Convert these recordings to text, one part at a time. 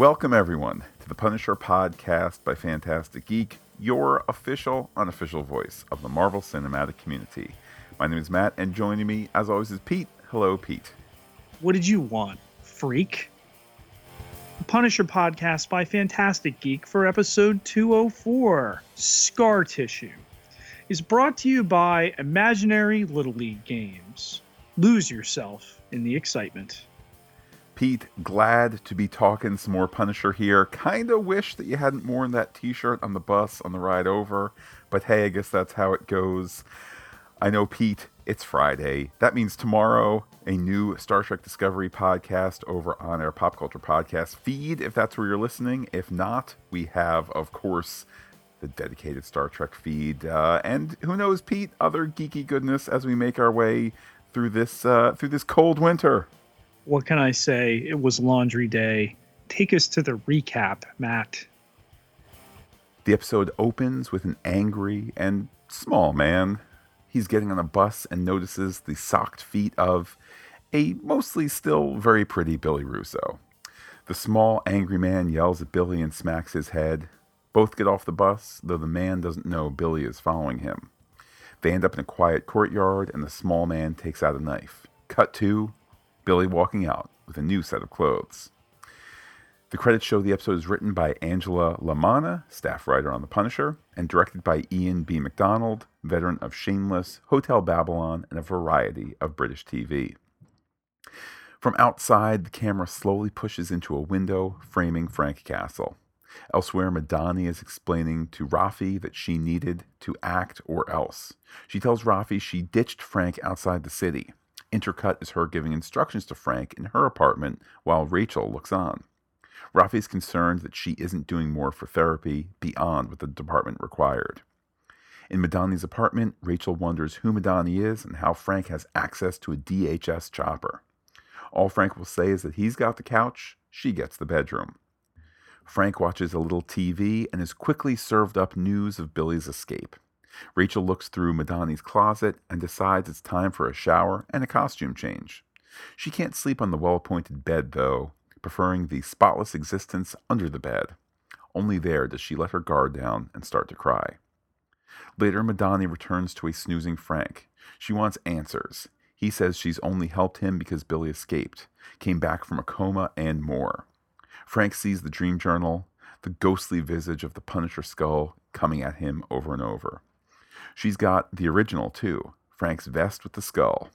Welcome, everyone, to the Punisher podcast by Phantastic Geek, your official, unofficial voice of the Marvel Cinematic Community. My name is Matt, and joining me, as always, is Pete. Hello, Pete. What did you want, freak? The Punisher podcast by Phantastic Geek for episode 204, Scar Tissue, is brought to you by Imaginary Little League Games. Lose yourself in the excitement. Pete, glad to be talking some more Punisher here. Kind of wish that you hadn't worn that t-shirt on the bus on the ride over, but hey, I guess that's how it goes. I know, Pete, it's Friday. That means tomorrow, a new Star Trek Discovery podcast over on our Pop Culture Podcast feed, if that's where you're listening. If not, we have, of course, the dedicated Star Trek feed. And who knows, Pete, other geeky goodness as we make our way through this cold winter. What can I say? It was laundry day. Take us to the recap, Matt. The episode opens with an angry and small man. He's getting on a bus and notices the socked feet of a mostly still very pretty Billy Russo. The small, angry man yells at Billy and smacks his head. Both get off the bus, though the man doesn't know Billy is following him. They end up in a quiet courtyard, and the small man takes out a knife. Cut to Billy walking out with a new set of clothes. The credits show the episode is written by Angela Lamana, staff writer on The Punisher, and directed by Ian B. McDonald, veteran of Shameless, Hotel Babylon, and a variety of British TV. From outside, the camera slowly pushes into a window, framing Frank Castle. Elsewhere, Madani is explaining to Rafi that she needed to act or else. She tells Rafi she ditched Frank outside the city. Intercut is her giving instructions to Frank in her apartment while Rachel looks on. Rafi's concerned that she isn't doing more for therapy beyond what the department required. In Madani's apartment, Rachel wonders who Madani is and how Frank has access to a DHS chopper. All Frank will say is that he's got the couch, she gets the bedroom. Frank watches a little TV and is quickly served up news of Billy's escape. Rachel looks through Madani's closet and decides it's time for a shower and a costume change. She can't sleep on the well-appointed bed, though, preferring the spotless existence under the bed. Only there does she let her guard down and start to cry. Later, Madani returns to a snoozing Frank. She wants answers. He says she's only helped him because Billy escaped, came back from a coma, and more. Frank sees the dream journal, the ghostly visage of the Punisher skull coming at him over and over. She's got the original, too, Frank's vest with the skull.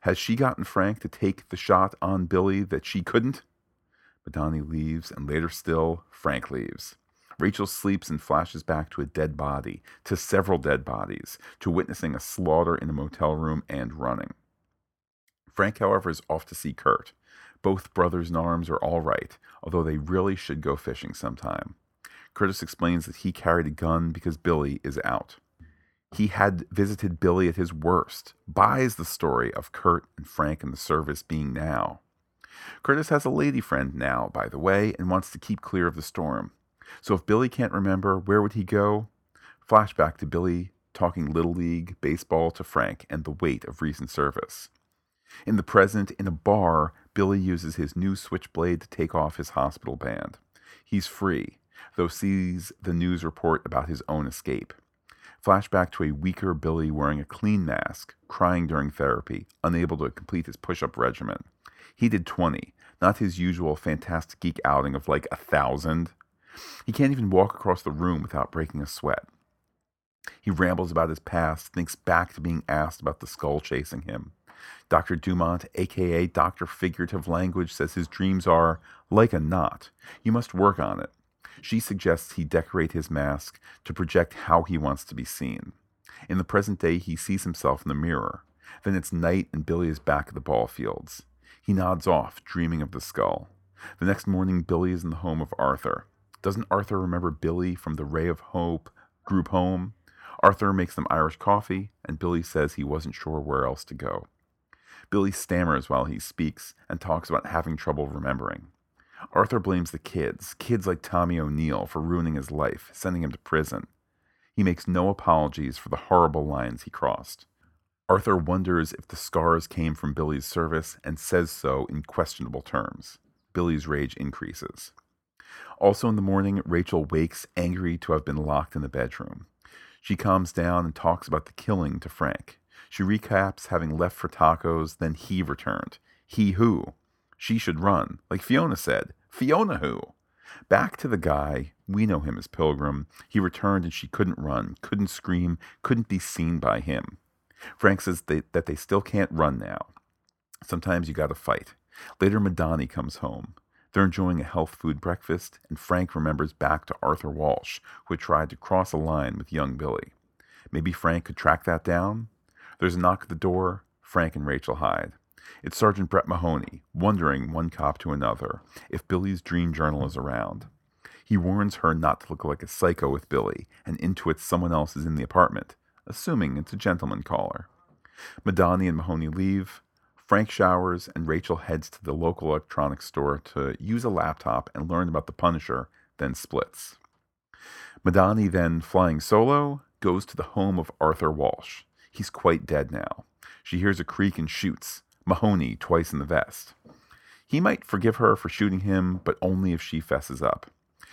Has she gotten Frank to take the shot on Billy that she couldn't? Madani leaves, and later still, Frank leaves. Rachel sleeps and flashes back to a dead body, to several dead bodies, to witnessing a slaughter in a motel room and running. Frank, however, is off to see Kurt. Both brothers in arms are all right, although they really should go fishing sometime. Curtis explains that he carried a gun because Billy is out. He had visited Billy at his worst, buys the story of Kurt and Frank and the service being now. Curtis has a lady friend now, by the way, and wants to keep clear of the storm. So if Billy can't remember, where would he go? Flashback to Billy talking Little League baseball to Frank and the weight of recent service. In the present, in a bar, Billy uses his new switchblade to take off his hospital band. He's free, though sees the news report about his own escape. Flashback to a weaker Billy wearing a clean mask, crying during therapy, unable to complete his push-up regimen. He did 20, not his usual Fantastic Geek outing of like 1,000. He can't even walk across the room without breaking a sweat. He rambles about his past, thinks back to being asked about the skull chasing him. Dr. Dumont, a.k.a. Dr. Figurative Language, says his dreams are like a knot. You must work on it. She suggests he decorate his mask to project how he wants to be seen. In the present day, he sees himself in the mirror. Then it's night and Billy is back at the ball fields. He nods off, dreaming of the skull. The next morning, Billy is in the home of Arthur. Doesn't Arthur remember Billy from the Ray of Hope group home? Arthur makes them Irish coffee, and Billy says he wasn't sure where else to go. Billy stammers while he speaks and talks about having trouble remembering. Arthur blames the kids like Tommy O'Neill, for ruining his life, sending him to prison. He makes no apologies for the horrible lines he crossed. Arthur wonders if the scars came from Billy's service and says so in questionable terms. Billy's rage increases. Also in the morning, Rachel wakes angry to have been locked in the bedroom. She calms down and talks about the killing to Frank. She recaps having left for tacos, then he returned. He who? She should run, like Fiona said. Fiona who? Back to the guy, we know him as Pilgrim. He returned and she couldn't run, couldn't scream, couldn't be seen by him. Frank says that they still can't run now. Sometimes you gotta fight. Later, Madani comes home. They're enjoying a health food breakfast, and Frank remembers back to Arthur Walsh, who had tried to cross a line with young Billy. Maybe Frank could track that down? There's a knock at the door. Frank and Rachel hide. It's Sergeant Brett Mahoney, wondering, one cop to another, if Billy's dream journal is around. He warns her not to look like a psycho with Billy, and intuits someone else is in the apartment, assuming it's a gentleman caller. Madani and Mahoney leave. Frank showers, and Rachel heads to the local electronics store to use a laptop and learn about the Punisher, then splits. Madani then, flying solo, goes to the home of Arthur Walsh. He's quite dead now. She hears a creak and shoots Mahoney twice in the vest. He might forgive her for shooting him, but only if she fesses up.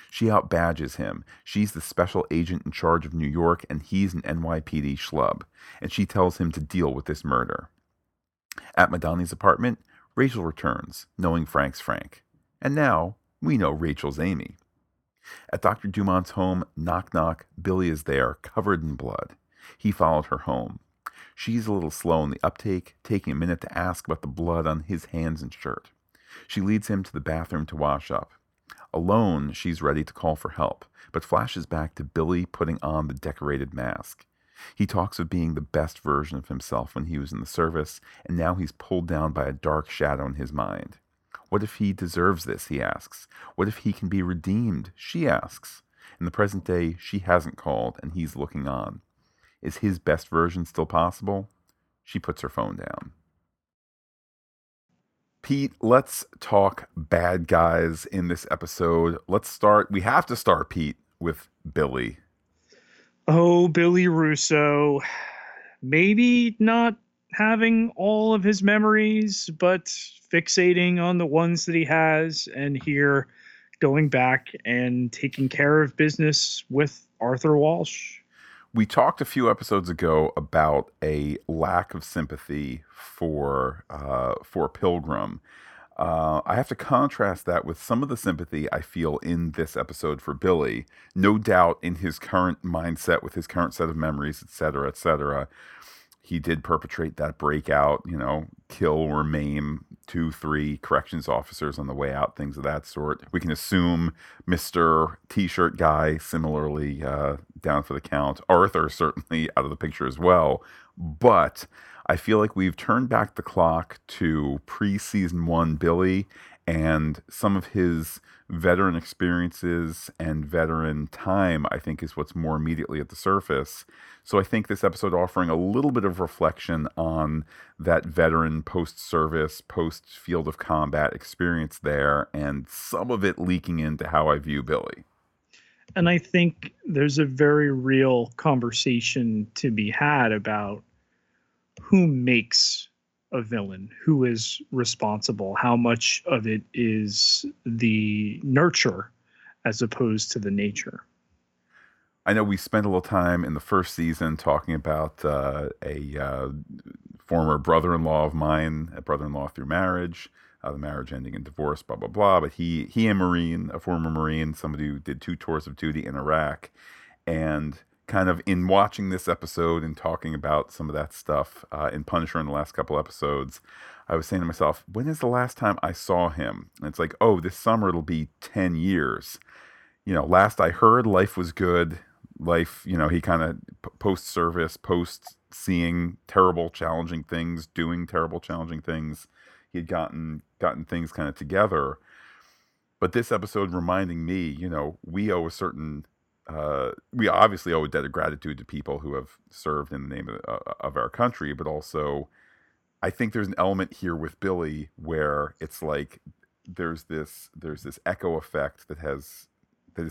She outbadges him. She's the special agent in charge of New York, and he's an NYPD schlub, and she tells him to deal with this murder. At Madani's apartment, Rachel returns, knowing Frank's Frank. And now, we know Rachel's Amy. At Dr. Dumont's home, knock knock, Billy is there, covered in blood. He followed her home. She's a little slow in the uptake, taking a minute to ask about the blood on his hands and shirt. She leads him to the bathroom to wash up. Alone, she's ready to call for help, but flashes back to Billy putting on the decorated mask. He talks of being the best version of himself when he was in the service, and now he's pulled down by a dark shadow in his mind. What if he deserves this, he asks. What if he can be redeemed, she asks. In the present day, she hasn't called, and he's looking on. Is his best version still possible? She puts her phone down. Pete, let's talk bad guys in this episode. We have to start, Pete, with Billy. Oh, Billy Russo, maybe not having all of his memories, but fixating on the ones that he has, and here going back and taking care of business with Arthur Walsh. We talked a few episodes ago about a lack of sympathy for Pilgrim. I have to contrast that with some of the sympathy I feel in this episode for Billy. No doubt in his current mindset, with his current set of memories, etc., etc., he did perpetrate that breakout, kill or maim 2-3 corrections officers on the way out, things of that sort. We can assume Mr. T-shirt guy similarly down for the count. Arthur certainly out of the picture as well. But I feel like we've turned back the clock to pre-season 1 Billy and some of his veteran experiences and veteran time, I think, is what's more immediately at the surface. So I think this episode offering a little bit of reflection on that veteran post-service, post-field of combat experience there, and some of it leaking into how I view Billy. And I think there's a very real conversation to be had about who makes a villain, who is responsible, how much of it is the nurture as opposed to the nature. I know we spent a little time in the first season talking about a former brother-in-law of mine, a brother-in-law through marriage, the marriage ending in divorce, blah, blah, blah. But he a Marine, a former Marine, somebody who did 2 tours of duty in Iraq. And kind of in watching this episode and talking about some of that stuff in Punisher in the last couple episodes, I was saying to myself, when is the last time I saw him? And it's like, oh, this summer it'll be 10 years. Last I heard, life was good. Life, he kind of post-service, post-seeing terrible, challenging things, doing terrible, challenging things. He had gotten things kind of together. But this episode reminding me, we owe a certain... we obviously owe a debt of gratitude to people who have served in the name of our country, but also I think there's an element here with Billy where it's like there's this echo effect that is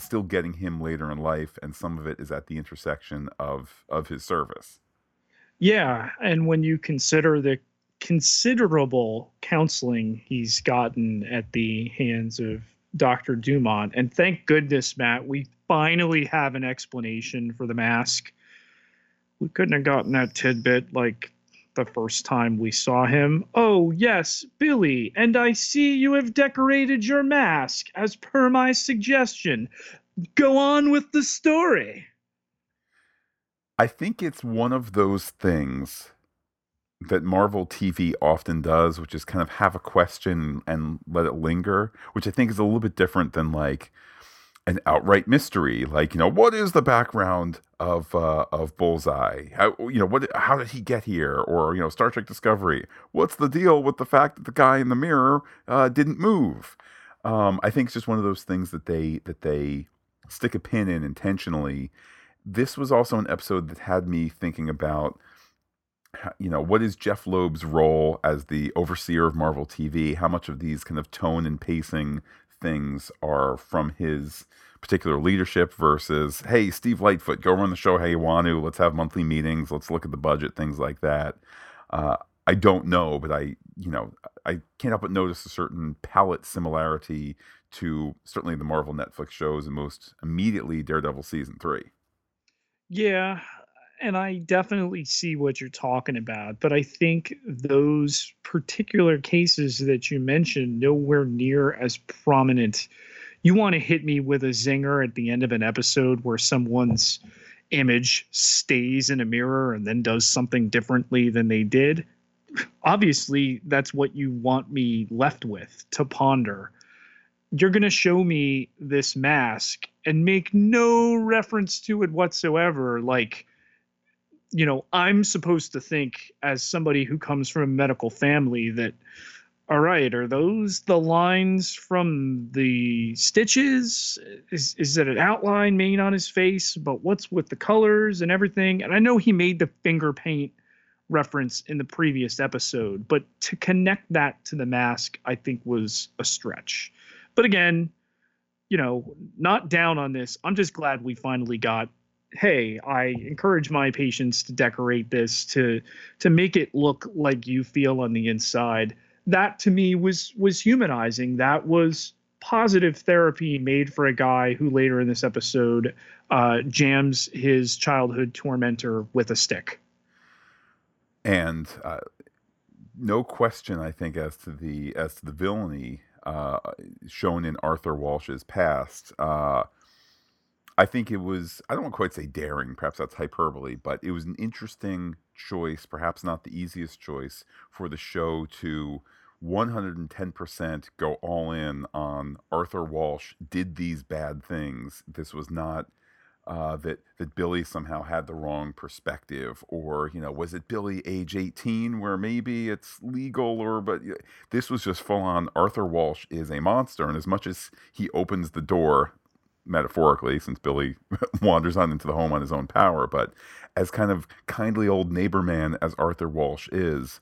still getting him later in life, and some of it is at the intersection of his service. Yeah, and when you consider the considerable counseling he's gotten at the hands of Dr. Dumont. And thank goodness, Matt, we finally have an explanation for the mask. We couldn't have gotten that tidbit like the first time we saw him. Oh, yes, Billy, and I see you have decorated your mask as per my suggestion. Go on with the story. I think it's one of those things that Marvel TV often does, which is kind of have a question and let it linger, which I think is a little bit different than like an outright mystery. Like, you know, what is the background of Bullseye? How, you know, what, how did he get here? Or, you know, Star Trek Discovery, what's the deal with the fact that the guy in the mirror didn't move? I think it's just one of those things that they stick a pin in intentionally. This was also an episode that had me thinking about, you know, what is Jeff Loeb's role as the overseer of Marvel TV? How much of these kind of tone and pacing things are from his particular leadership versus, hey, Steve Lightfoot, go run the show how you want to. Let's have monthly meetings. Let's look at the budget, things like that. I don't know, but I can't help but notice a certain palette similarity to certainly the Marvel Netflix shows and most immediately Daredevil Season 3. Yeah, and I definitely see what you're talking about, but I think those particular cases that you mentioned nowhere near as prominent. You want to hit me with a zinger at the end of an episode where someone's image stays in a mirror and then does something differently than they did. Obviously, that's what you want me left with to ponder. You're going to show me this mask and make no reference to it whatsoever. Like, you know, I'm supposed to think as somebody who comes from a medical family that, all right, are those the lines from the stitches? Is that an outline made on his face? But what's with the colors and everything? And I know he made the finger paint reference in the previous episode, but to connect that to the mask, I think was a stretch. But again, you know, not down on this. I'm just glad we finally got, hey, I encourage my patients to decorate this to make it look like you feel on the inside. That to me was humanizing. That was positive therapy made for a guy who later in this episode jams his childhood tormentor with a stick. And no question, I think, as to the villainy shown in Arthur Walsh's past. I think it was, I don't quite say daring, perhaps that's hyperbole, but it was an interesting choice, perhaps not the easiest choice, for the show to 110% go all in on Arthur Walsh did these bad things. This was not that Billy somehow had the wrong perspective, or, you know, was it Billy age 18 where maybe it's legal, or, but this was just full on Arthur Walsh is a monster. And as much as he opens the door, metaphorically, since Billy wanders on into the home on his own power, but as kind of kindly old neighbor man as Arthur Walsh is,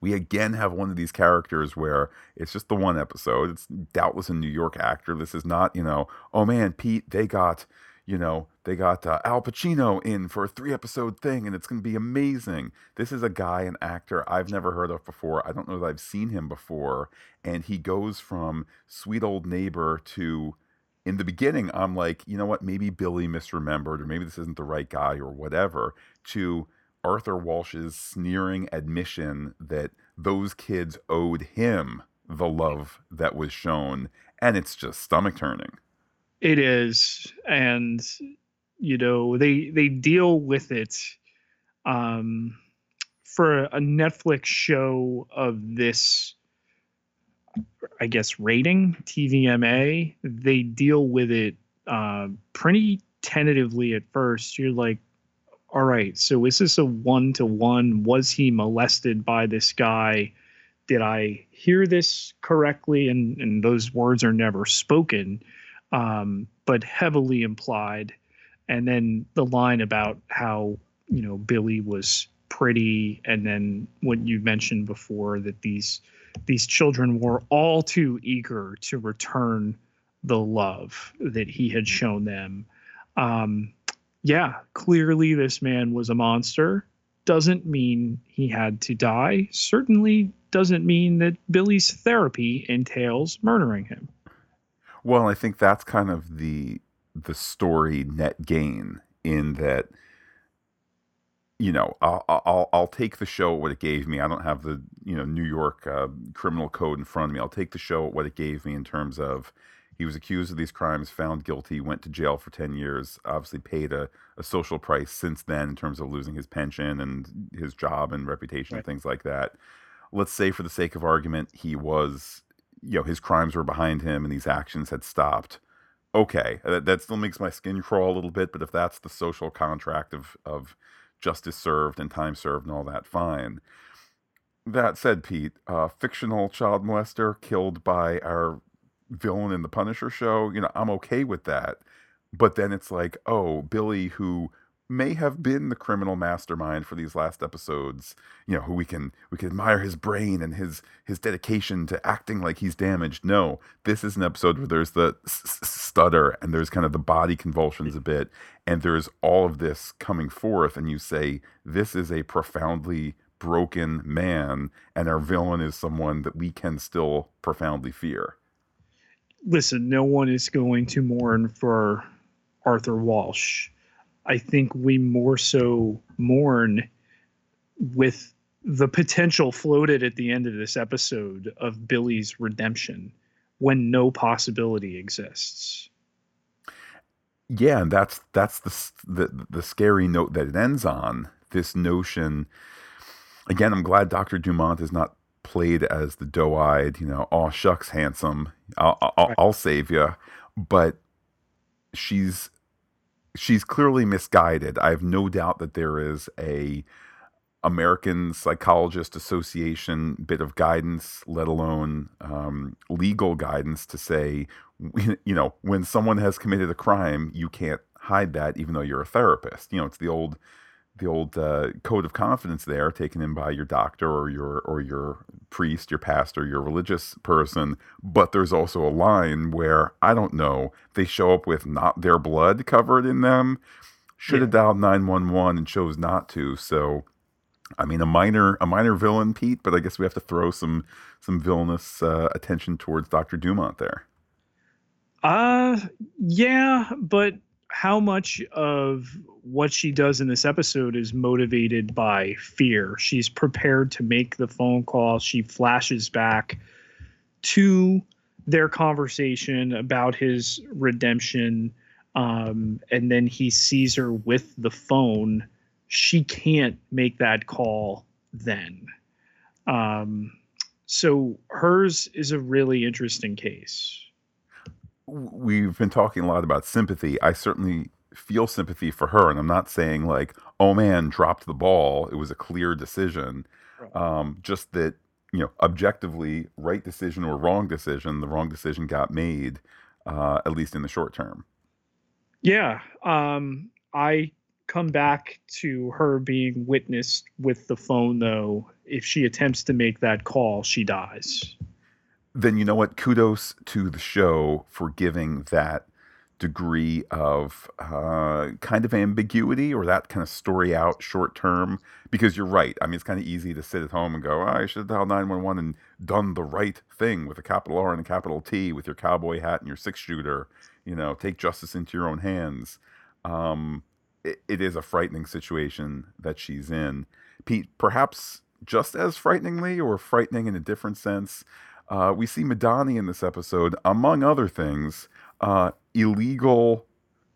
we again have one of these characters where it's just the one episode. It's doubtless a New York actor. This is not, you know, oh man, Pete, they got Al Pacino in for a 3-episode thing, and it's going to be amazing. This is a guy, an actor I've never heard of before. I don't know that I've seen him before. And he goes from sweet old neighbor to, in the beginning, I'm like, you know what, maybe Billy misremembered, or maybe this isn't the right guy, or whatever, to Arthur Walsh's sneering admission that those kids owed him the love that was shown. And it's just stomach-turning. It is. And, you know, they deal with it for a Netflix show of this, I guess, rating, TVMA. They deal with it pretty tentatively at first. You're like, all right, so is this a 1-to-1? Was he molested by this guy? Did I hear this correctly? And those words are never spoken, but heavily implied. And then the line about how, you know, Billy was pretty, and then what you mentioned before, that these children were all too eager to return the love that he had shown them. Yeah, clearly this man was a monster. Doesn't mean he had to die. Certainly doesn't mean that Billy's therapy entails murdering him. Well, I think that's kind of the story net gain, in that, you know, I'll take the show at what it gave me. I don't have the, you know, New York criminal code in front of me. I'll take the show at what it gave me in terms of he was accused of these crimes, found guilty, went to jail for 10 years, obviously paid a social price since then in terms of losing his pension and his job and reputation, right, and things like that. Let's say, for the sake of argument, he was, you know, his crimes were behind him and these actions had stopped. Okay, that still makes my skin crawl a little bit, but if that's the social contract of justice served and time served and all that, fine. That said, Pete, fictional child molester killed by our villain in the Punisher show, you know, I'm okay with that. But then it's like, oh, Billy, who may have been the criminal mastermind for these last episodes, you know, who we can admire his brain and his dedication to acting like he's damaged. No, this is an episode where there's the stutter and there's kind of the body convulsions a bit, and there's all of this coming forth, and you say, this is a profoundly broken man, and our villain is someone that we can still profoundly fear. Listen, no one is going to mourn for Arthur Walsh. I think we more so mourn with the potential floated at the end of this episode of Billy's redemption, when no possibility exists. Yeah, and that's the scary note that it ends on. This notion, again, I'm glad Dr. Dumont is not played as the doe-eyed, you know, aw shucks, handsome, I'll save you, but she's clearly misguided. I have no doubt that there is a American Psychologist Association bit of guidance, let alone legal guidance, to say, you know, when someone has committed a crime, you can't hide that, even though you're a therapist. You know, it's the old code of confidence there, taken in by your doctor or your priest, your pastor, your religious person. But there's also a line where, I don't know, they show up with not their blood covered in them. Should have dialed 911 and chose not to. So, I mean, a minor villain, Pete, but I guess we have to throw some villainous attention towards Dr. Dumont there. Yeah, but how much of what she does in this episode is motivated by fear? She's prepared to make the phone call. She flashes back to their conversation about his redemption. And then he sees her with the phone. She can't make that call then. So hers is a really interesting case. We've been talking a lot about sympathy. I certainly feel sympathy for her, and I'm not saying like, oh man, dropped the ball, it was a clear decision. Just that, you know, objectively, right decision or wrong decision, the wrong decision got made, at least in the short term. Yeah. I come back to her being witnessed with the phone, though. If she attempts to make that call, she dies. Then you know what? Kudos to the show for giving that degree of kind of ambiguity, or that kind of story out short term, because you're right. I mean, it's kind of easy to sit at home and go, oh, I should have dialed 911 and done the right thing, with a capital R and a capital T, with your cowboy hat and your 6-shooter, you know, take justice into your own hands. It is a frightening situation that she's in. Pete, perhaps just as frighteningly, or frightening in a different sense, we see Madani in this episode, among other things, illegal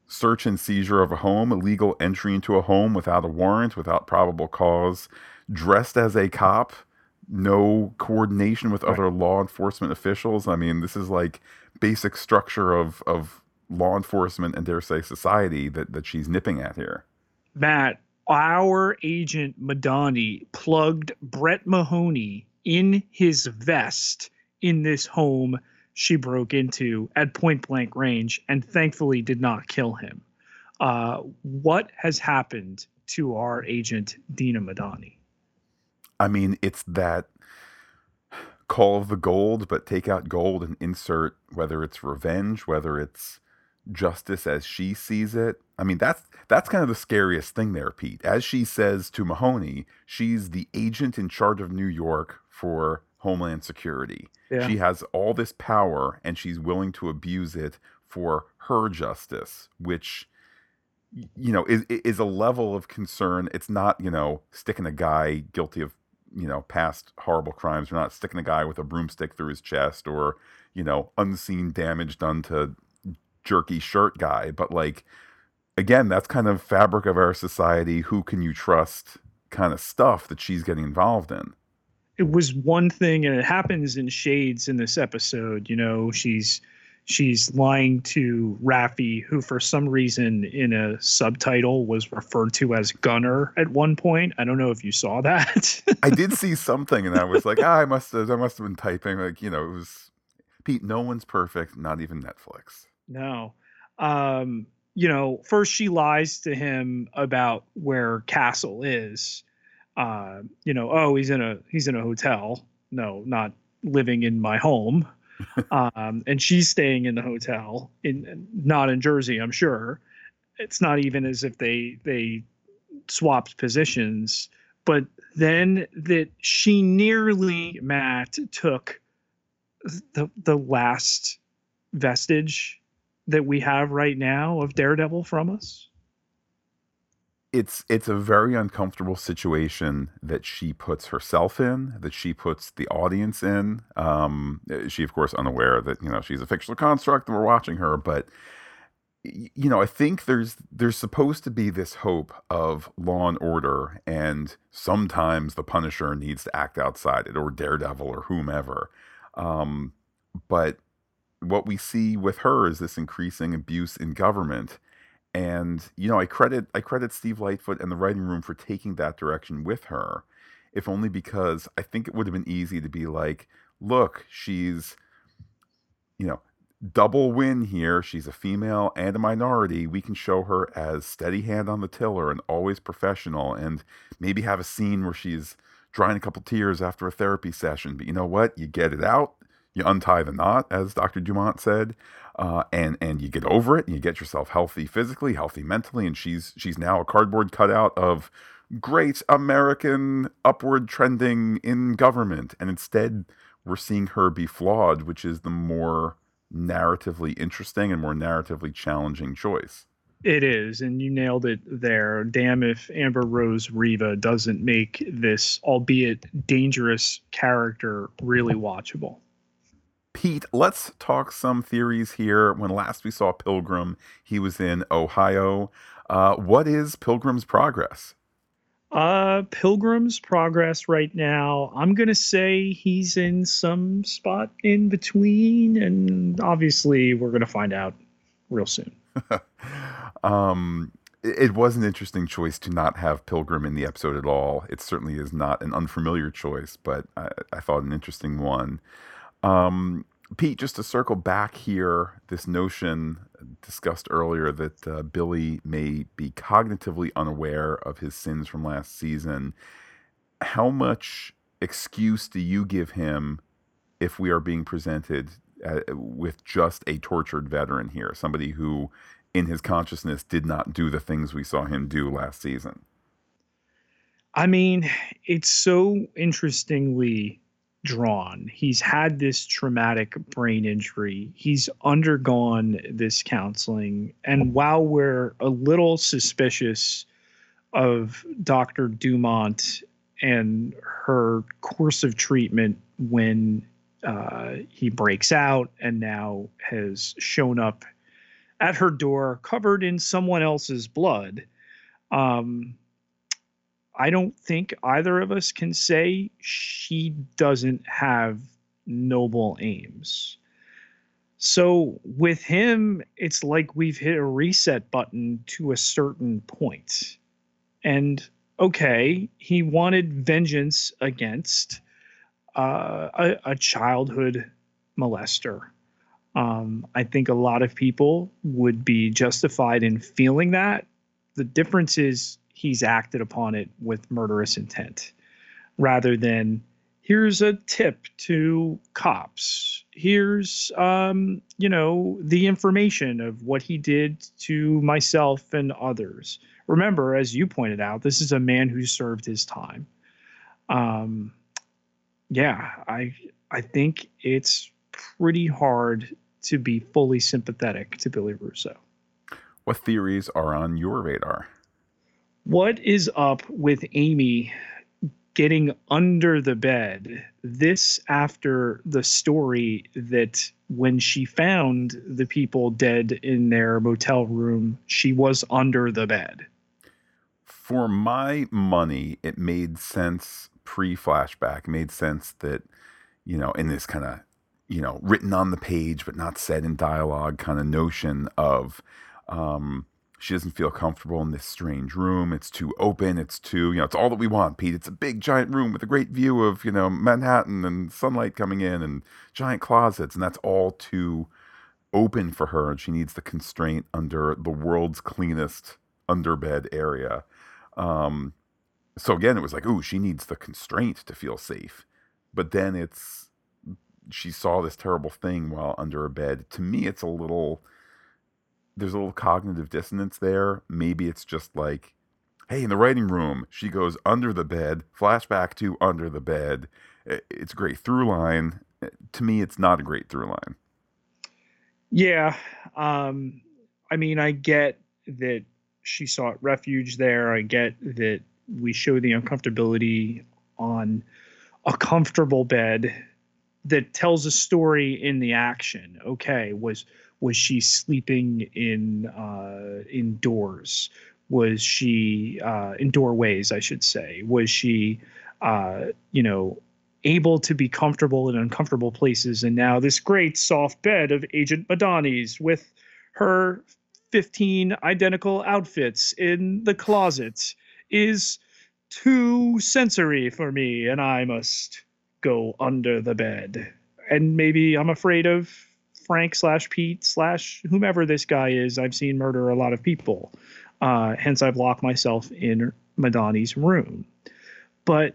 search and seizure of a home, illegal entry into a home without a warrant, without probable cause, dressed as a cop, no coordination with other law enforcement officials. I mean, this is like basic structure of law enforcement and, dare say, society that she's nipping at here. Matt, our agent Madani plugged Brett Mahoney in his vest in this home she broke into at point blank range, and thankfully did not kill him. What has happened to our agent, Dina Madani? I mean, it's that call of the gold, but take out gold and insert, whether it's revenge, whether it's justice as she sees it. I mean, that's kind of the scariest thing there, Pete. As she says to Mahoney, she's the agent in charge of New York for Homeland Security. Yeah. She has all this power and she's willing to abuse it for her justice, which, you know, is a level of concern. It's not, you know, sticking a guy guilty of, you know, past horrible crimes. We're not sticking a guy with a broomstick through his chest or, you know, unseen damage done to jerky shirt guy. But like, again, that's kind of fabric of our society. Who can you trust kind of stuff that she's getting involved in. It was one thing, and it happens in shades in this episode. You know, she's lying to Rafi, who for some reason in a subtitle was referred to as Gunner at one point. I don't know if you saw that. I did see something, and I was like, I must have been typing. Like, you know, it was Pete. No one's perfect, not even Netflix. No. You know, first she lies to him about where Castle is. You know, oh, he's in a hotel. No, not living in my home. And she's staying in the hotel, not in Jersey, I'm sure. It's not even as if they swapped positions. But then that she nearly, Matt, took the last vestige that we have right now of Daredevil from us. It's a very uncomfortable situation that she puts herself in, that she puts the audience in. She, of course, unaware that, you know, she's a fictional construct and we're watching her. But, you know, I think there's supposed to be this hope of law and order, and sometimes the Punisher needs to act outside it, or Daredevil, or whomever. But what we see with her is this increasing abuse in government. And, you know, I credit Steve Lightfoot and the writing room for taking that direction with her, if only because I think it would have been easy to be like, look, she's, you know, double win here. She's a female and a minority. We can show her as steady hand on the tiller and always professional, and maybe have a scene where she's drying a couple tears after a therapy session. But you know what? You get it out. You untie the knot, as Dr. Dumont said, and you get over it, and you get yourself healthy physically, healthy mentally, and she's now a cardboard cutout of great American upward trending in government. And instead, we're seeing her be flawed, which is the more narratively interesting and more narratively challenging choice. It is, and you nailed it there. Damn if Amber Rose Revah doesn't make this, albeit dangerous, character really watchable. Pete, let's talk some theories here. When last we saw Pilgrim, he was in Ohio. What is Pilgrim's progress? Pilgrim's progress right now, I'm going to say he's in some spot in between, and obviously we're going to find out real soon. It was an interesting choice to not have Pilgrim in the episode at all. It certainly is not an unfamiliar choice, but I thought an interesting one. Pete, just to circle back here, this notion discussed earlier that Billy may be cognitively unaware of his sins from last season. How much excuse do you give him if we are being presented with just a tortured veteran here, somebody who in his consciousness did not do the things we saw him do last season? I mean, it's so interestingly drawn. He's had this traumatic brain injury. He's undergone this counseling. And while we're a little suspicious of Dr. Dumont and her course of treatment when he breaks out and now has shown up at her door covered in someone else's blood, I don't think either of us can say she doesn't have noble aims. So with him, it's like we've hit a reset button to a certain point. And okay, he wanted vengeance against a childhood molester. I think a lot of people would be justified in feeling that. The difference is he's acted upon it with murderous intent rather than here's a tip to cops. Here's, you know, the information of what he did to myself and others. Remember, as you pointed out, this is a man who served his time. yeah, I think it's pretty hard to be fully sympathetic to Billy Russo. What theories are on your radar? What is up with Amy getting under the bed? This after the story that when she found the people dead in their motel room, she was under the bed. For my money, it made sense pre-flashback. It made sense that, you know, in this kind of, you know, written on the page but not said in dialogue kind of notion of she doesn't feel comfortable in this strange room. It's too open. It's too, you know, it's all that we want, Pete. It's a big, giant room with a great view of, you know, Manhattan and sunlight coming in and giant closets. And that's all too open for her. And she needs the constraint under the world's cleanest underbed area. So again, it was like, ooh, she needs the constraint to feel safe. But then it's, she saw this terrible thing while under a bed. To me, it's a little, there's a little cognitive dissonance there. Maybe it's just like, hey, in the writing room, she goes under the bed, flashback to under the bed. It's a great through line. To me, it's not a great through line. Yeah. I mean, I get that she sought refuge there. I get that we show the uncomfortability on a comfortable bed that tells a story in the action. Okay, was she sleeping indoors? Was she in doorways, I should say? Was she, you know, able to be comfortable in uncomfortable places? And now this great soft bed of Agent Madani's with her 15 identical outfits in the closet is too sensory for me, and I must go under the bed. And maybe I'm afraid of Frank/Pete/ whomever this guy is. I've seen murder a lot of people. Hence I've locked myself in Madani's room. But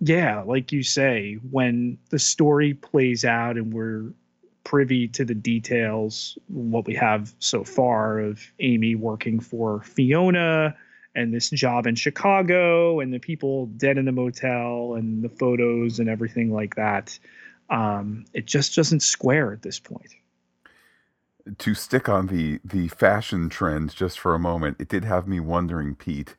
yeah, like you say, when the story plays out and we're privy to the details, what we have so far of Amy working for Fiona and this job in Chicago and the people dead in the motel and the photos and everything like that, it just doesn't square at this point. To stick on the fashion trend just for a moment, it did have me wondering, Pete,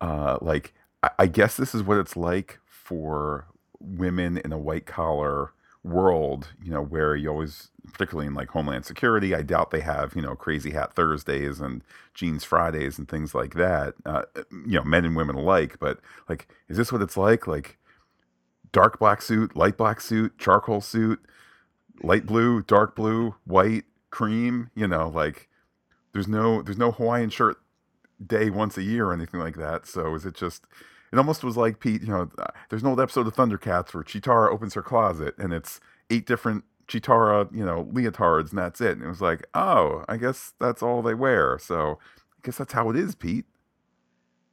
like, I guess this is what it's like for women in a white collar world, you know, where you always, particularly in like Homeland Security, I doubt they have, you know, crazy hat Thursdays and jeans Fridays and things like that, you know, men and women alike. But like, is this what it's like? Like dark black suit, light black suit, charcoal suit, light blue, dark blue, white, cream, you know, like there's no Hawaiian shirt day once a year or anything like that. So is it just, it almost was like, Pete, you know, there's an old episode of Thundercats where Cheetara opens her closet and it's 8 different Cheetara, you know, leotards and that's it. And it was like, oh, I guess that's all they wear. So I guess that's how it is, Pete.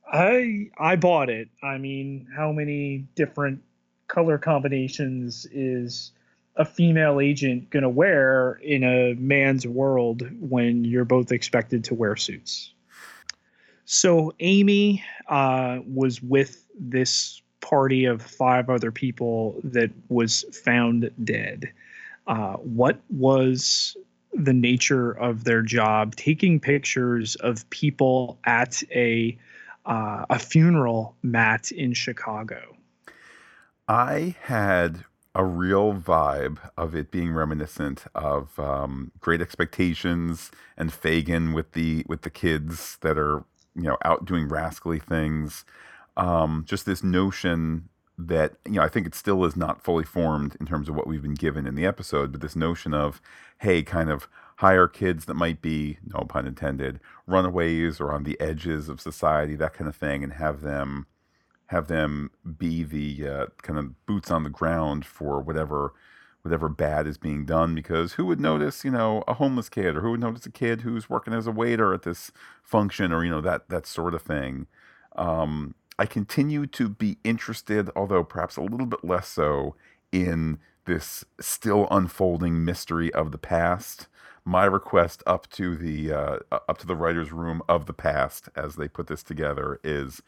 I bought it. I mean, how many different color combinations is a female agent going to wear in a man's world when you're both expected to wear suits? So Amy was with this party of 5 other people that was found dead. What was the nature of their job? Taking pictures of people at a funeral mat in Chicago. I had a real vibe of it being reminiscent of Great Expectations and Fagin with the kids that are, you know, out doing rascally things. Just this notion that, you know, I think it still is not fully formed in terms of what we've been given in the episode, but this notion of, hey, kind of hire kids that might be, no pun intended, runaways or on the edges of society, that kind of thing, and have them be the kind of boots on the ground for whatever bad is being done, because who would notice, you know, a homeless kid, or who would notice a kid who's working as a waiter at this function, or, you know, that sort of thing. I continue to be interested, although perhaps a little bit less so, in this still unfolding mystery of the past. My request up to the writer's room of the past as they put this together is,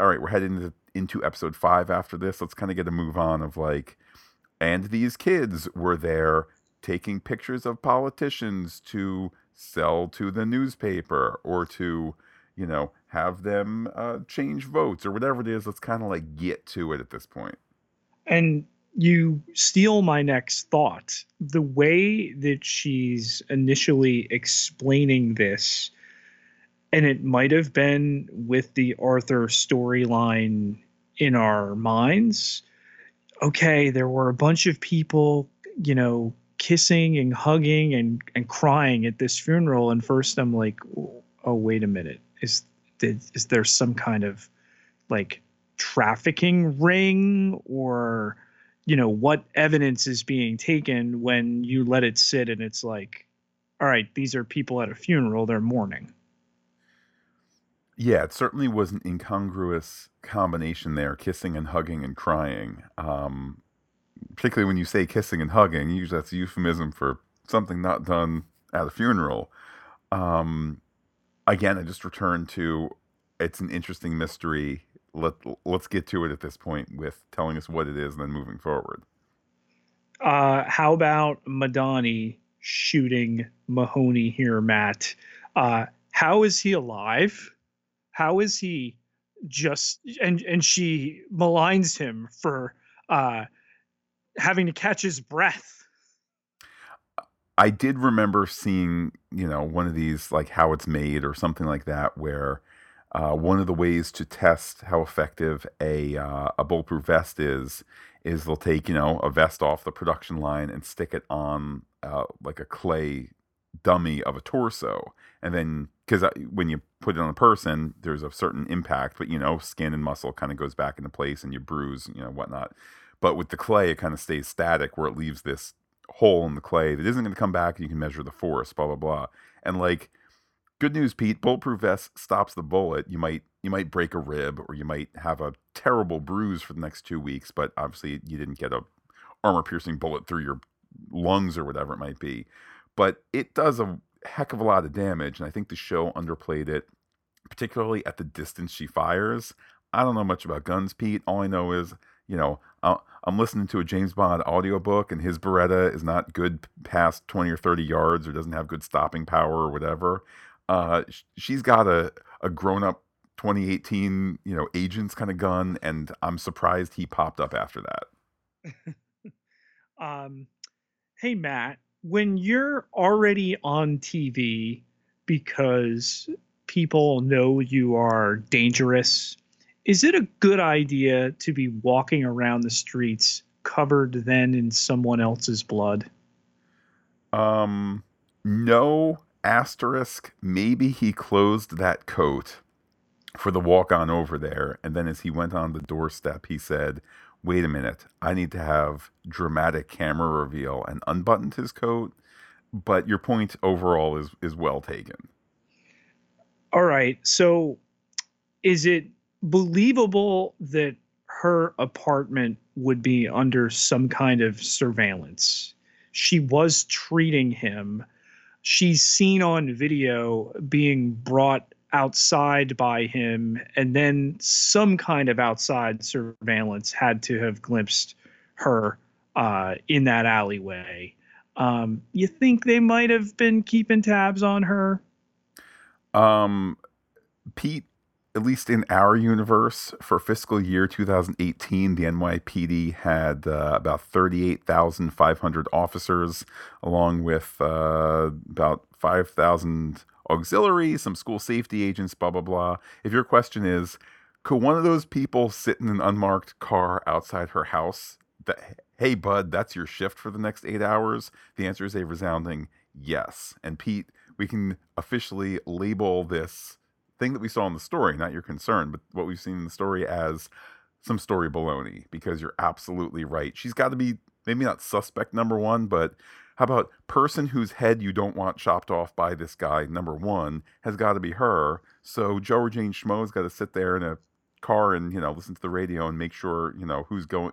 all right, we're heading into episode 5 after this. Let's kind of get a move on of like, and these kids were there taking pictures of politicians to sell to the newspaper or to, you know, have them change votes or whatever it is. Let's kind of like get to it at this point. And you steal my next thought. The way that she's initially explaining this, and it might have been with the Arthur storyline in our minds. Okay, there were a bunch of people, you know, kissing and hugging and crying at this funeral. And first I'm like, oh, wait a minute. Is there some kind of like trafficking ring, or, you know, what evidence is being taken when you let it sit and it's like, all right, these are people at a funeral, they're mourning. Yeah, it certainly was an incongruous combination there, kissing and hugging and crying. Particularly when you say kissing and hugging, usually that's a euphemism for something not done at a funeral. Again, I just return to, it's an interesting mystery. Let's get to it at this point with telling us what it is and then moving forward. How about Madani shooting Mahoney here, Matt? How is he alive? How is he just... And she maligns him for having to catch his breath. I did remember seeing, you know, one of these, like How It's Made or something like that, where one of the ways to test how effective a bulletproof vest is they'll take, you know, a vest off the production line and stick it on like a clay dummy of a torso. And then, because when you put it on a person, there's a certain impact, but, you know, skin and muscle kind of goes back into place and you bruise, you know, whatnot. But with the clay, it kind of stays static where it leaves this hole in the clay that isn't going to come back, and you can measure the force, blah, blah, blah. And like, good news, Pete, bulletproof vest stops the bullet. You might break a rib, or you might have a terrible bruise for the next 2 weeks, but obviously you didn't get a armor-piercing bullet through your lungs or whatever it might be. But it does a heck of a lot of damage, and I think the show underplayed it, particularly at the distance she fires. I don't know much about guns, Pete. All I know is, you know, I'm listening to a James Bond audiobook and his Beretta is not good past 20 or 30 yards or doesn't have good stopping power or whatever. She's got a grown-up 2018, you know, agents kind of gun, and I'm surprised he popped up after that. Hey, Matt, when you're already on TV because people know you are dangerous, is it a good idea to be walking around the streets covered then in someone else's blood? No, asterisk. Maybe he closed that coat for the walk on over there. And then as he went on the doorstep, he said, wait a minute, I need to have dramatic camera reveal, and unbuttoned his coat. But your point overall is well taken. All right. So is it believable that her apartment would be under some kind of surveillance? She was treating him. She's seen on video being brought outside by him, and then some kind of outside surveillance had to have glimpsed her in that alleyway. You think they might have been keeping tabs on her? Pete, at least in our universe, for fiscal year 2018, the NYPD had about 38,500 officers, along with about 5,000 auxiliaries, some school safety agents, blah, blah, blah. If your question is, could one of those people sit in an unmarked car outside her house, that, hey, bud, that's your shift for the next 8 hours? The answer is a resounding yes. And Pete, we can officially label this thing that we saw in the story, not your concern, but what we've seen in the story, as some story baloney, because you're absolutely right. She's got to be maybe not suspect number one, but how about person whose head you don't want chopped off by this guy, number one, has got to be her. So Joe or Jane Schmo's got to sit there in a car and, you know, listen to the radio and make sure, you know, who's going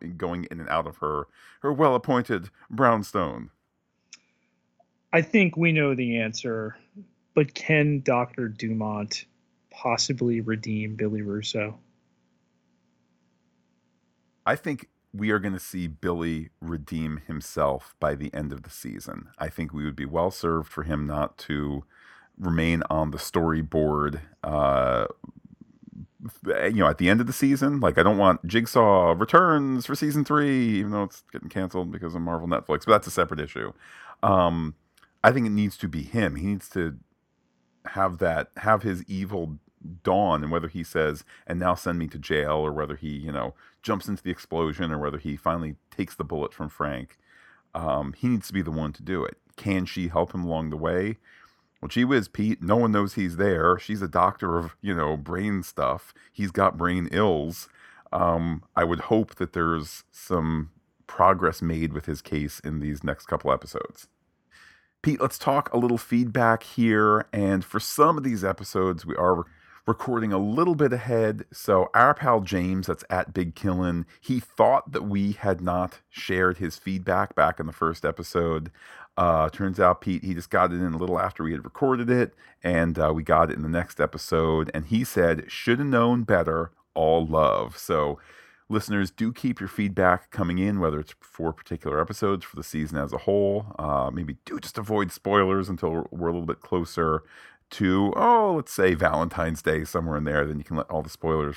in and out of her well-appointed brownstone. I think we know the answer, but can Dr. Dumont possibly redeem Billy Russo? I think we are going to see Billy redeem himself by the end of the season. I think we would be well served for him not to remain on the storyboard, at the end of the season. Like, I don't want Jigsaw returns for season 3, even though it's getting canceled because of Marvel Netflix, but that's a separate issue. I think it needs to be him. He needs to have his evil dawn, and whether he says, and now send me to jail, or whether he, jumps into the explosion, or whether he finally takes the bullet from Frank, he needs to be the one to do it. Can she help him along the way? Well, gee whiz, Pete, no one knows he's there. She's a doctor of, brain stuff. He's got brain ills. I would hope that there's some progress made with his case in these next couple episodes. Pete, let's talk a little feedback here. And for some of these episodes, we are recording a little bit ahead. So our pal James, that's at Big Killin', he thought that we had not shared his feedback back in the first episode. Turns out, Pete, he just got it in a little after we had recorded it, and we got it in the next episode. And he said, should have known better, all love. So listeners, do keep your feedback coming in, whether it's for particular episodes, for the season as a whole. Maybe do just avoid spoilers until we're a little bit closer to, let's say Valentine's Day, somewhere in there. Then you can let all the spoilers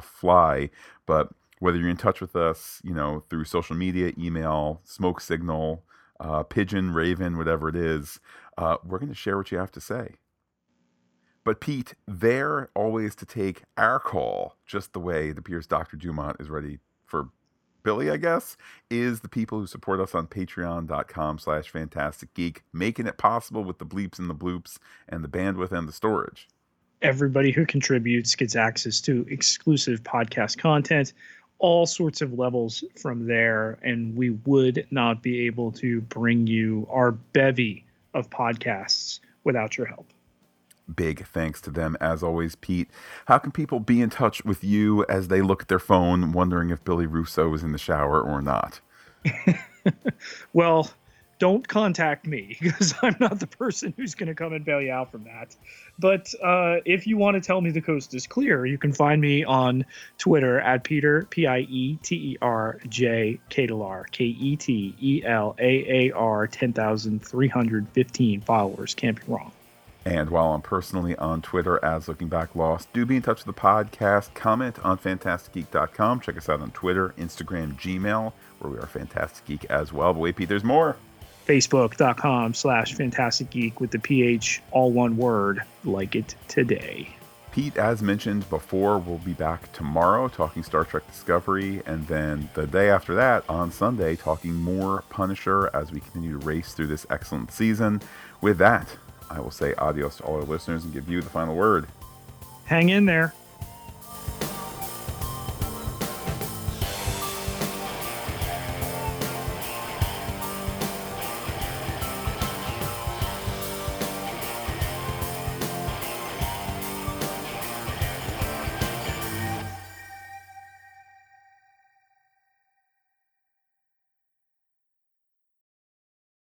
fly. But whether you're in touch with us, through social media, email, smoke signal, pigeon, raven, whatever it is, we're going to share what you have to say. But Pete, they're always to take our call, just the way it appears Dr. Dumont is ready for Billy, I guess, is the people who support us on patreon.com/fantasticgeek, making it possible with the bleeps and the bloops and the bandwidth and the storage. Everybody who contributes gets access to exclusive podcast content, all sorts of levels from there, and we would not be able to bring you our bevy of podcasts without your help. Big thanks to them, as always, Pete. How can people be in touch with you as they look at their phone, wondering if Billy Russo is in the shower or not? Well, don't contact me, because I'm not the person who's going to come and bail you out from that. But if you want to tell me the coast is clear, you can find me on Twitter at Peter, P-I-E-T-E-R-J, Ketelar, K-E-T-E-L-A-A-R, 10,315 followers. Can't be wrong. And while I'm personally on Twitter as Looking Back Lost, do be in touch with the podcast. Comment on fantasticgeek.com. Check us out on Twitter, Instagram, Gmail, where we are Fantastic Geek as well. But wait, Pete, there's more. Facebook.com/Fantastic Geek with the PH, all one word, like it today. Pete, as mentioned before, we'll be back tomorrow talking Star Trek Discovery, and then the day after that, on Sunday, talking more Punisher as we continue to race through this excellent season. With that, I will say adios to all our listeners and give you the final word. Hang in there.